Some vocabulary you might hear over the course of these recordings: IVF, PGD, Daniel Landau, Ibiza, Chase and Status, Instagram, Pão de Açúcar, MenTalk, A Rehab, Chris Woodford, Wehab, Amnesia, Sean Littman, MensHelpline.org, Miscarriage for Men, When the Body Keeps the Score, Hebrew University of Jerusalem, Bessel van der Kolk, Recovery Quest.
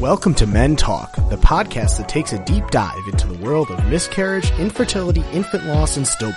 Welcome to MenTalk, the podcast that takes a deep dive into the world of miscarriage, infertility, infant loss, and stillbirth.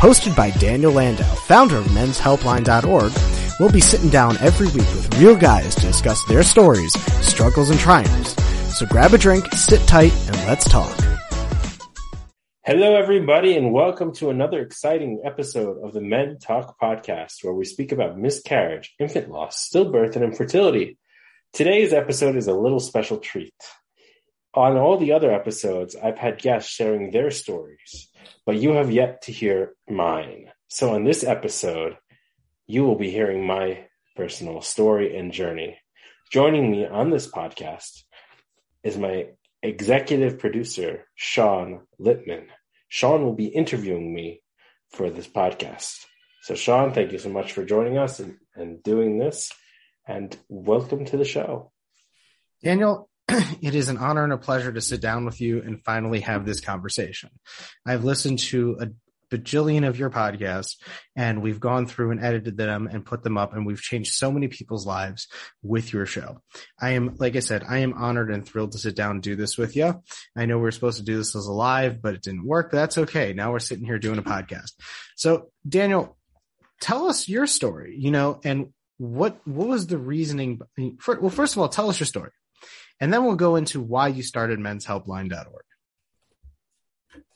Hosted by Daniel Landau, founder of MensHelpline.org, we'll be sitting down every week with real guys to discuss their stories, struggles, and triumphs. So grab a drink, sit tight, and let's talk. Hello, everybody, and welcome to another exciting episode of the Men Talk podcast, where we speak about miscarriage, infant loss, stillbirth, and infertility. Today's episode is a little special treat. On all the other episodes, I've had guests sharing their stories, but you have yet to hear mine. So on this episode, you will be hearing my personal story and journey. Joining me on this podcast is my executive producer, Sean Littman. Sean will be interviewing me for this podcast. So Sean, thank you so much for joining us and doing this, and welcome to the show. Daniel, it is an honor and a pleasure to sit down with you and finally have this conversation. I've listened to a bajillion of your podcasts, and we've gone through and edited them and put them up, and we've changed so many people's lives with your show. I am honored and thrilled to sit down and do this with you. I know we were supposed to do this as a live, but it didn't work, but that's okay. Now we're sitting here doing a podcast. So Daniel, tell us your story, and what was the reasoning? Well, first of all, tell us your story, and then we'll go into why you started menshelpline.org.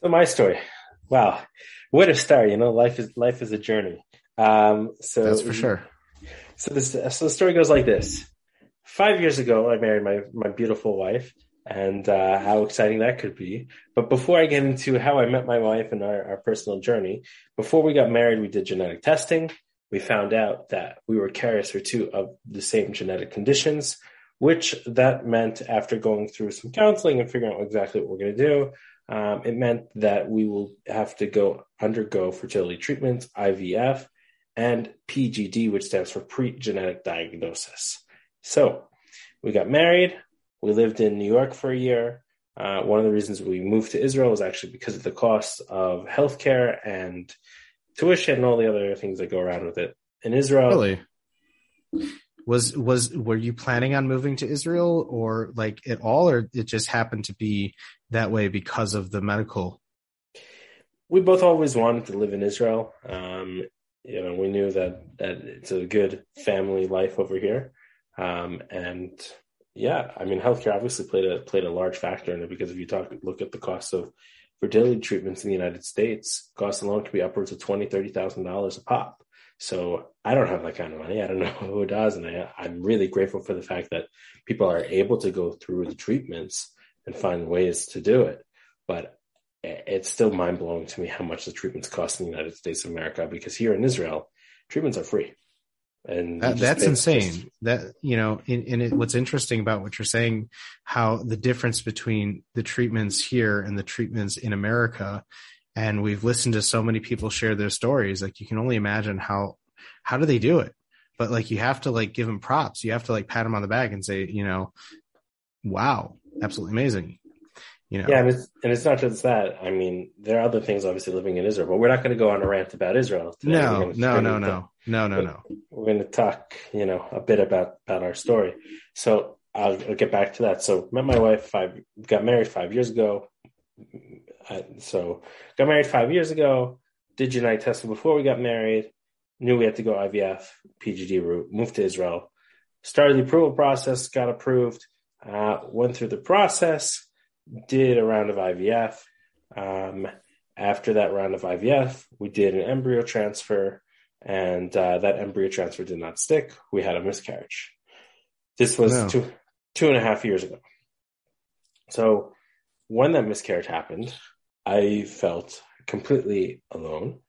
So my story. Wow. Where to start? Life is a journey. So that's for sure. So the story goes like this. 5 years ago, I married my beautiful wife, and how exciting that could be. But before I get into how I met my wife and our personal journey, before we got married, we did genetic testing. We found out that we were carriers for two of the same genetic conditions, which that meant after going through some counseling and figuring out exactly what we're going to do, it meant that we will have to undergo fertility treatments, IVF, and PGD, which stands for pre-genetic diagnosis. So we got married. We lived in New York for a year. One of the reasons we moved to Israel was actually because of the cost of healthcare and tuition and all the other things that go around with it in Israel. Really? Were you planning on moving to Israel or at all, or it just happened to be that way because of the medical? We both always wanted to live in Israel. We knew that it's a good family life over here. Healthcare obviously played a large factor in it, because if you look at the cost of fertility treatments in the United States, cost alone could be upwards of $20,000, $30,000 a pop. So I don't have that kind of money. I don't know who does. And I'm really grateful for the fact that people are able to go through the treatments and find ways to do it. But it's still mind-blowing to me how much the treatments cost in the United States of America, because here in Israel, treatments are free. And that's insane. What's interesting about what you're saying, how the difference between the treatments here and the treatments in America, and we've listened to so many people share their stories. You can only imagine how do they do it? But you have to give them props. You have to pat them on the back and say, wow, absolutely amazing. Yeah, and it's not just that. There are other things, obviously, living in Israel, but we're not going to go on a rant about Israel today. No. We're going to talk, a bit about our story. So I'll get back to that. So met my wife, got married 5 years ago. Did genetic testing before we got married, knew we had to go IVF, PGD route, moved to Israel, started the approval process, got approved, went through the process, did a round of IVF. After that round of IVF, we did an embryo transfer, and that embryo transfer did not stick. We had a miscarriage. This was two and a half years ago. So when that miscarriage happened, I felt completely alone.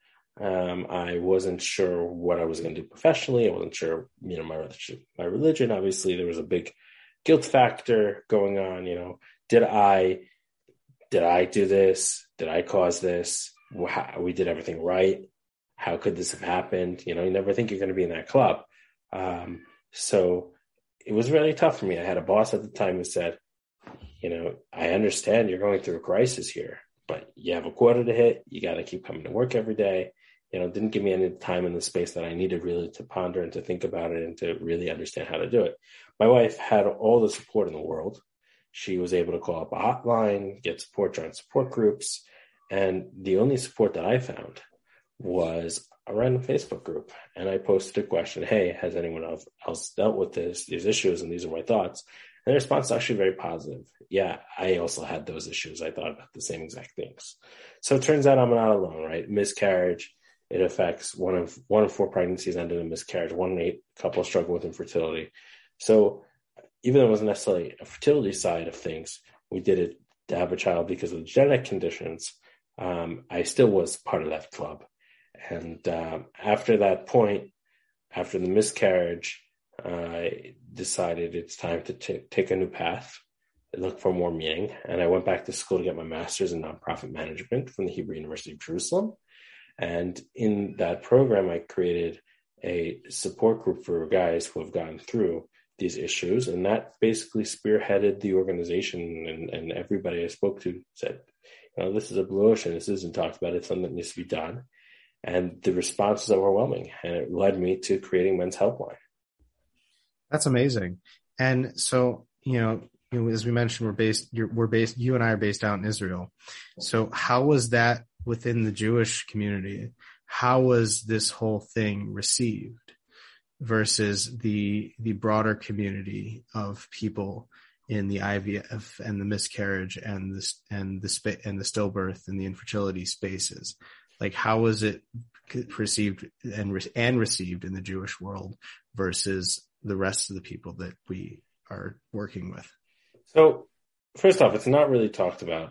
I wasn't sure what I was going to do professionally. I wasn't sure, my religion. Obviously, there was a big guilt factor going on. Did I do this? Did I cause this? We did everything right. How could this have happened? You never think you're going to be in that club. So it was really tough for me. I had a boss at the time who said, I understand you're going through a crisis here, but you have a quota to hit. You got to keep coming to work every day. Didn't give me any time in the space that I needed really to ponder and to think about it and to really understand how to do it. My wife had all the support in the world. She was able to call up a hotline, get support, join support groups. And the only support that I found was a random Facebook group. And I posted a question, hey, has anyone else dealt with these issues? And these are my thoughts. And the response is actually very positive. Yeah, I also had those issues. I thought about the same exact things. So it turns out I'm not alone, right? Miscarriage, it affects one of four pregnancies ended in miscarriage. 1 in 8 couples struggle with infertility. So even though it wasn't necessarily a fertility side of things, we did it to have a child because of the genetic conditions. I still was part of that club. And after that point, after the miscarriage, I decided it's time to take a new path, look for more meaning. And I went back to school to get my master's in nonprofit management from the Hebrew University of Jerusalem. And in that program, I created a support group for guys who have gotten through these issues. And that basically spearheaded the organization. And everybody I spoke to said, you know, this is a blue ocean. This isn't talked about. It's something that needs to be done. And the response is overwhelming, and it led me to creating Men's Helpline. That's amazing. And so, as we mentioned, you and I are based out in Israel. So how was that within the Jewish community? How was this whole thing received versus the broader community of people in the IVF and the miscarriage and the stillbirth and the infertility spaces? Like, how was it perceived and received in the Jewish world versus the rest of the people that we are working with? So, first off, it's not really talked about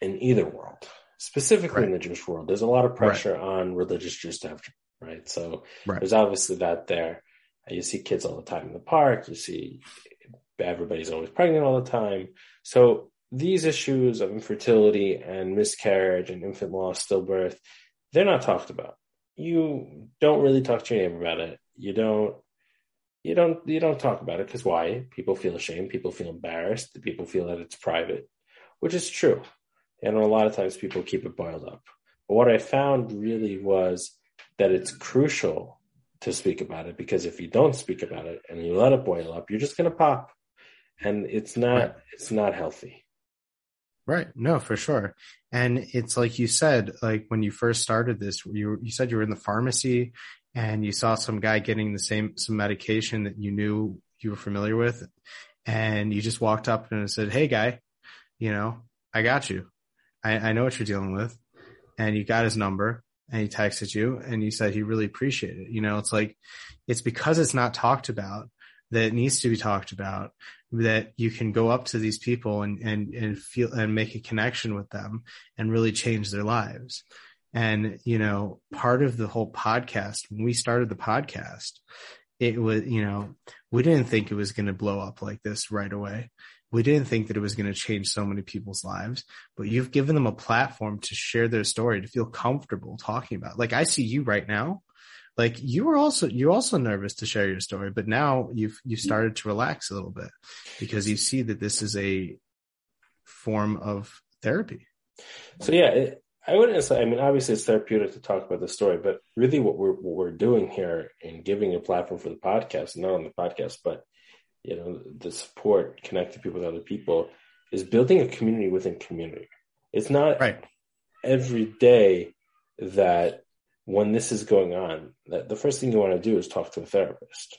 in either world. Specifically in the Jewish world, there's a lot of pressure on religious Jews to have children, right? So there's obviously that there. You see kids all the time in the park. You see everybody's always pregnant all the time. So these issues of infertility and miscarriage and infant loss, stillbirth, they're not talked about. You don't really talk to your neighbor about it. You don't talk about it because why? People feel ashamed. People feel embarrassed. People feel that it's private, which is true. And a lot of times people keep it boiled up. But what I found really was that it's crucial to speak about it, because if you don't speak about it and you let it boil up, you're just going to pop. And it's not healthy. Right. No, for sure. And it's like you said, like when you first started this, you said you were in the pharmacy and you saw some guy getting some medication that you knew you were familiar with. And you just walked up and said, hey guy, I got you. I know what you're dealing with. And you got his number and he texted you and you said he really appreciated it. It's like, it's because it's not talked about that it needs to be talked about, that you can go up to these people and feel and make a connection with them and really change their lives. And, part of the whole podcast, when we started the podcast, it was, we didn't think it was going to blow up like this right away. We didn't think that it was going to change so many people's lives, but you've given them a platform to share their story, to feel comfortable talking about. Like I see you right now, like you're also nervous to share your story, but now you've started to relax a little bit because you see that this is a form of therapy. So I wouldn't say, obviously it's therapeutic to talk about the story, but really what we're doing here in giving a platform for the podcast, not on the podcast, but the support, connecting people with other people, is building a community within community. It's not every day that when this is going on, that the first thing you want to do is talk to a therapist.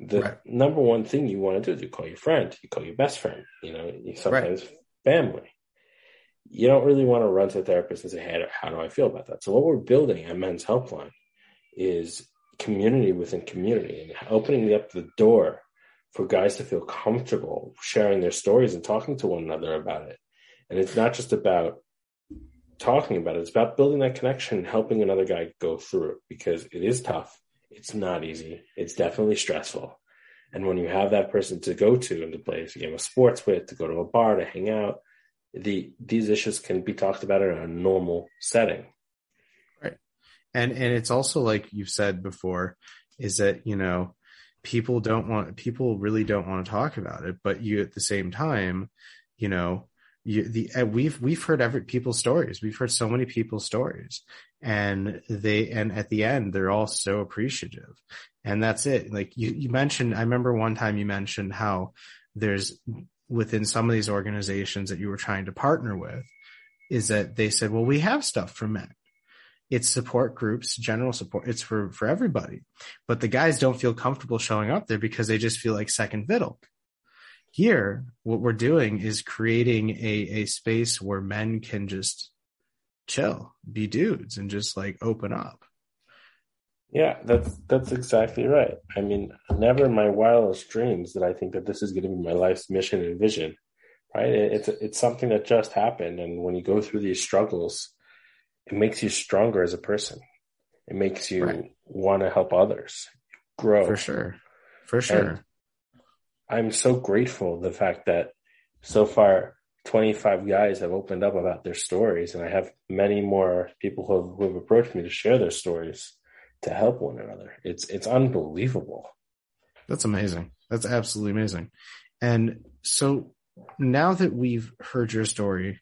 The number one thing you want to do is you call your friend, you call your best friend, you sometimes family. You don't really want to run to a therapist and say, hey, how do I feel about that? So what we're building at Men's Helpline is community within community and opening up the door for guys to feel comfortable sharing their stories and talking to one another about it. And it's not just about talking about it. It's about building that connection and helping another guy go through it, because it is tough. It's not easy. It's definitely stressful. And when you have that person to go to and to play a game of sports with, to go to a bar, to hang out, these issues can be talked about in a normal setting. Right. And it's also like you've said before, is that, people really don't want to talk about it, but you, at the same time, We've heard people's stories. We've heard so many people's stories, and at the end, they're all so appreciative. And that's it. Like you mentioned, I remember one time you mentioned how there's within some of these organizations that you were trying to partner with, is that they said, well, we have stuff for men. It's support groups, general support. It's for everybody, but the guys don't feel comfortable showing up there because they just feel like second fiddle. Here, what we're doing is creating a space where men can just chill, be dudes, and just like open up. Yeah, that's exactly right. I mean, never in my wildest dreams did I think that this is going to be my life's mission and vision, right? It's something that just happened. And when you go through these struggles, it makes you stronger as a person. It makes you want to help others grow. For sure. And I'm so grateful the fact that so far 25 guys have opened up about their stories, and I have many more people who have approached me to share their stories, to help one another. It's unbelievable. That's amazing. That's absolutely amazing. And so now that we've heard your story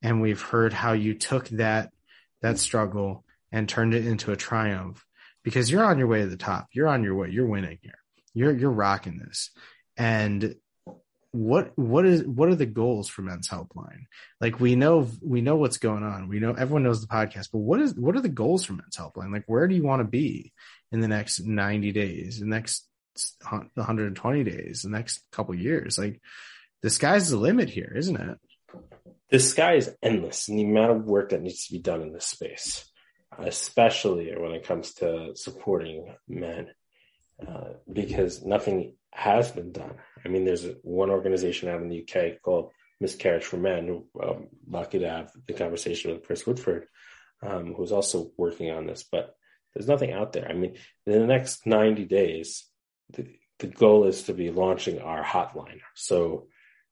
and we've heard how you took that struggle and turned it into a triumph, because you're on your way to the top, you're on your way, you're winning here, you're rocking this. And what are the goals for Men's Helpline? Like we know what's going on. We know everyone knows the podcast, but what are the goals for Men's Helpline? Like, where do you want to be in the next 90 days, the next 120 days, the next couple of years? Like, the sky's the limit here, isn't it? The sky is endless in the amount of work that needs to be done in this space, especially when it comes to supporting men, because nothing has been done. I mean, there's one organization out in the UK called Miscarriage for Men, who I'm lucky to have the conversation with Chris Woodford, who's also working on this, but there's nothing out there. I mean, in the next 90 days, the goal is to be launching our hotline. So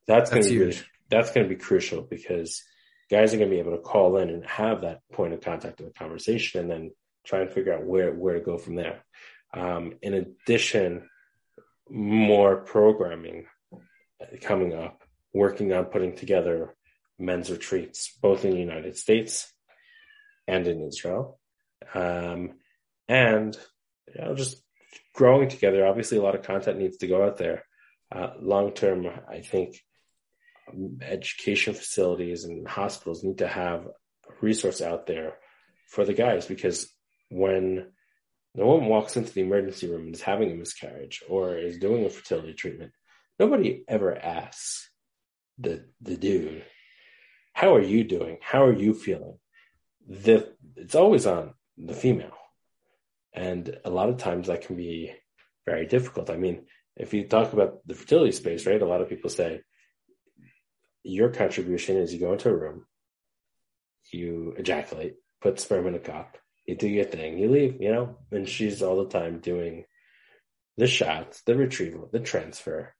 that's going to be huge. That's going to be crucial, because guys are going to be able to call in and have that point of contact in the conversation, and then try and figure out where to go from there. In addition, more programming coming up, working on putting together men's retreats, both in the United States and in Israel. And just growing together. Obviously, a lot of content needs to go out there. Long-term, I think education facilities and hospitals need to have a resource out there for the guys, because when no one walks into the emergency room and is having a miscarriage or is doing a fertility treatment, nobody ever asks the dude, how are you doing? How are you feeling? It's always on the female. And a lot of times that can be very difficult. I mean, if you talk about the fertility space, right, a lot of people say your contribution is you go into a room, you ejaculate, put sperm in a cup, you do your thing, you leave, and she's all the time doing the shots, the retrieval, the transfer,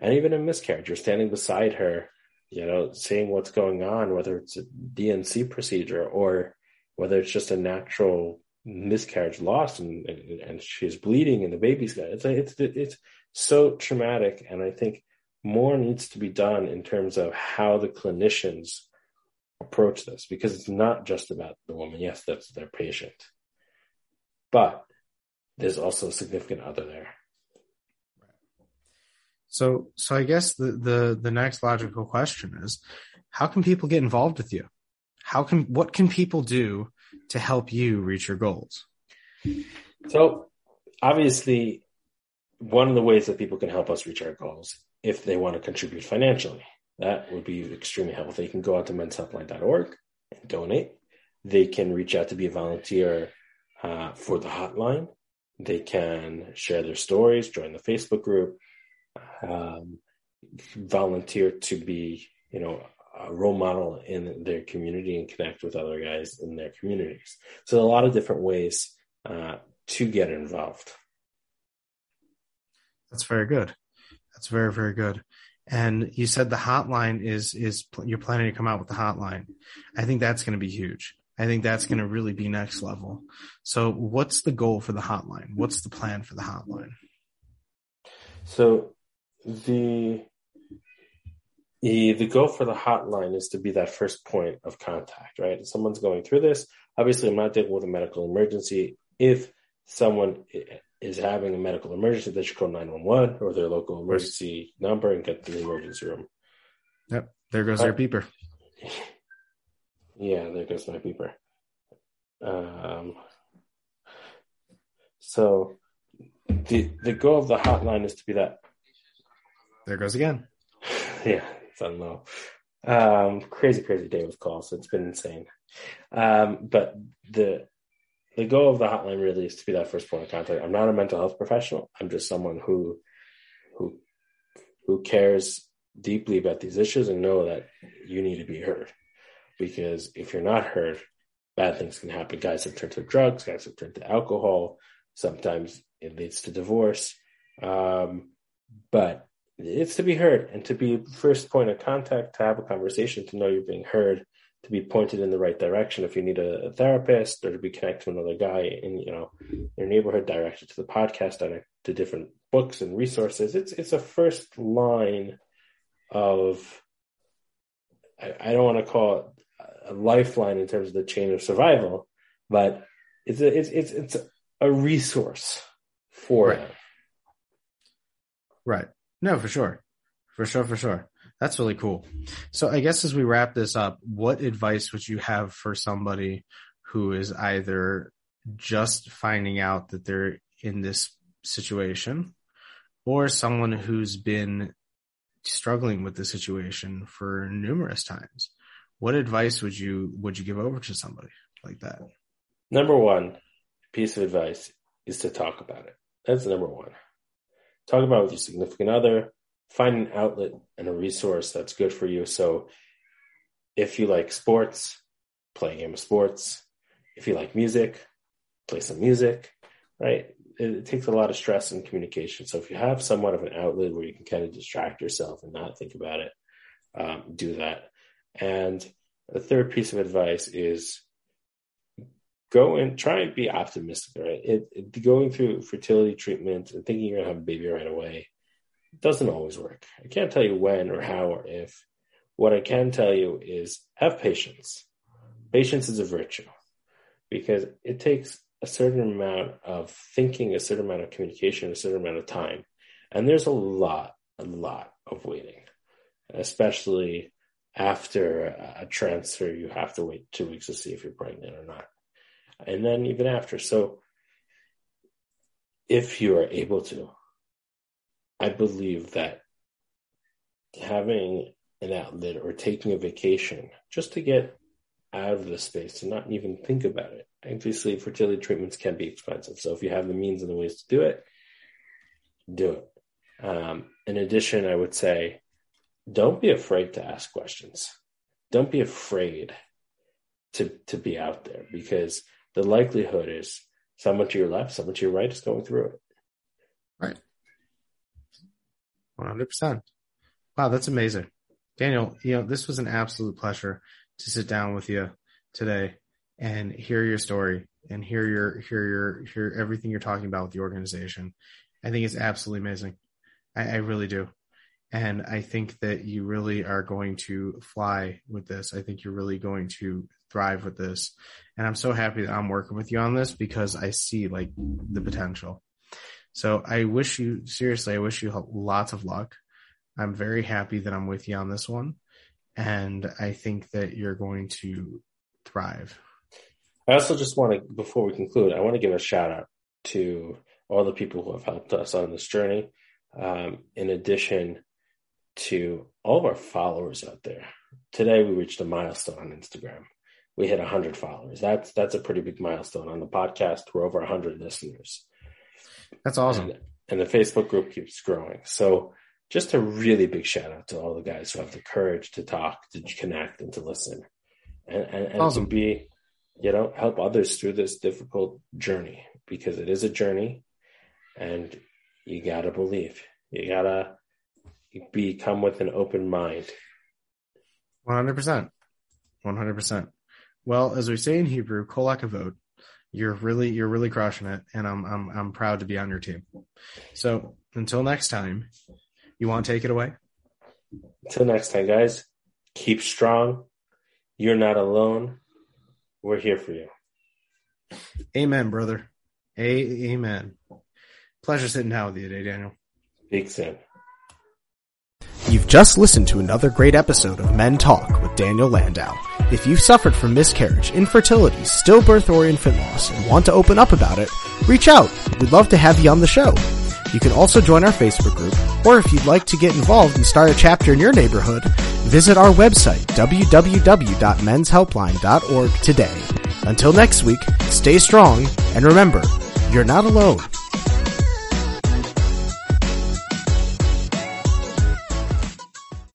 and even a miscarriage. You're standing beside her, seeing what's going on, whether it's a DNC procedure or whether it's just a natural miscarriage loss and she's bleeding and the baby's got it. It's so traumatic. And I think more needs to be done in terms of how the clinicians approach this, because it's not just about the woman. Yes, that's their patient, but there's also a significant other there. So I guess the next logical question is, how can people get involved with you? What can people do to help you reach your goals? So obviously, one of the ways that people can help us reach our goals, if they want to contribute financially, that would be extremely helpful. They can go out to MensHelpline.org and donate. They can reach out to be a volunteer for the hotline. They can share their stories, join the Facebook group, volunteer to be, a role model in their community and connect with other guys in their communities. So a lot of different ways to get involved. That's very good. That's very, very good. And you said the hotline is you're planning to come out with the hotline. I think that's going to be huge. I think that's going to really be next level. So what's the goal for the hotline? What's the plan for the hotline? So The goal for the hotline is to be that first point of contact, right? If someone's going through this, obviously I'm not dealing with a medical emergency. If someone is having a medical emergency, they should call 911 or their local emergency number and get to the emergency room. Yep. There goes their beeper. Yeah, there goes my beeper. So the goal of the hotline is to be that. There goes again. Yeah, it's on low. Crazy day with calls. It's been insane. But the goal of the hotline really is to be that first point of contact. I'm not a mental health professional. I'm just someone who cares deeply about these issues and know that you need to be heard. Because if you're not heard, bad things can happen. Guys have turned to drugs, guys have turned to alcohol. Sometimes it leads to divorce. But it's to be heard and to be first point of contact, to have a conversation, to know you're being heard, to be pointed in the right direction. If you need a therapist or to be connected to another guy in, your neighborhood, directed to the podcast, directed to different books and resources. It's a first line of, I don't want to call it a lifeline in terms of the chain of survival, but it's a resource for it. Right. No, for sure. That's really cool. So I guess as we wrap this up, what advice would you have for somebody who is either just finding out that they're in this situation or someone who's been struggling with the situation for numerous times? What advice would you give over to somebody like that? Number one piece of advice is to talk about it. That's number one. Talk about it with your significant other. Find an outlet and a resource that's good for you. So if you like sports, play a game of sports. If you like music, play some music, right? It takes a lot of stress and communication. So if you have somewhat of an outlet where you can kind of distract yourself and not think about it, do that. And the third piece of advice is go and try and be optimistic, right? Going through fertility treatment and thinking you're going to have a baby right away doesn't always work. I can't tell you when or how or if. What I can tell you is have patience. Patience is a virtue because it takes a certain amount of thinking, a certain amount of communication, a certain amount of time. And there's a lot of waiting, especially after a transfer, you have to wait 2 weeks to see if you're pregnant or not. And then even after. So if you are able to, I believe that having an outlet or taking a vacation just to get out of the space and not even think about it. Obviously, fertility treatments can be expensive. So if you have the means and the ways to do it. In addition, I would say, don't be afraid to ask questions. Don't be afraid to be out there because the likelihood is someone to your left, someone to your right is going through it. Right. 100%. Wow, that's amazing. Daniel, this was an absolute pleasure to sit down with you today and hear your story and hear everything you're talking about with the organization. I think it's absolutely amazing. I really do. And I think that you really are going to fly with this. I think you're really going to thrive with this. And I'm so happy that I'm working with you on this because I see the potential. So I wish you lots of luck. I'm very happy that I'm with you on this one. And I think that you're going to thrive. I also just want to, before we conclude, I want to give a shout out to all the people who have helped us on this journey. In addition to all of our followers out there. Today, we reached a milestone on Instagram. We hit 100 followers. That's a pretty big milestone. On the podcast, we're over 100 listeners. That's awesome. And the Facebook group keeps growing. So just a really big shout out to all the guys who have the courage to talk, to connect, and to listen. And awesome. To be, help others through this difficult journey. Because it is a journey. And you got to believe. You got to come with an open mind. 100%. Well, as we say in Hebrew, kol hakavod, you're really crushing it. And I'm proud to be on your team. So until next time, you want to take it away? Till next time, guys, keep strong. You're not alone. We're here for you. Amen, brother. Amen. Pleasure sitting down with you today, Daniel. Big sin. You've just listened to another great episode of Men Talk with Daniel Landau. If you've suffered from miscarriage, infertility, stillbirth, or infant loss and want to open up about it, reach out. We'd love to have you on the show. You can also join our Facebook group, or if you'd like to get involved and start a chapter in your neighborhood, visit our website, www.menshelpline.org today. Until next week, stay strong, and remember, you're not alone.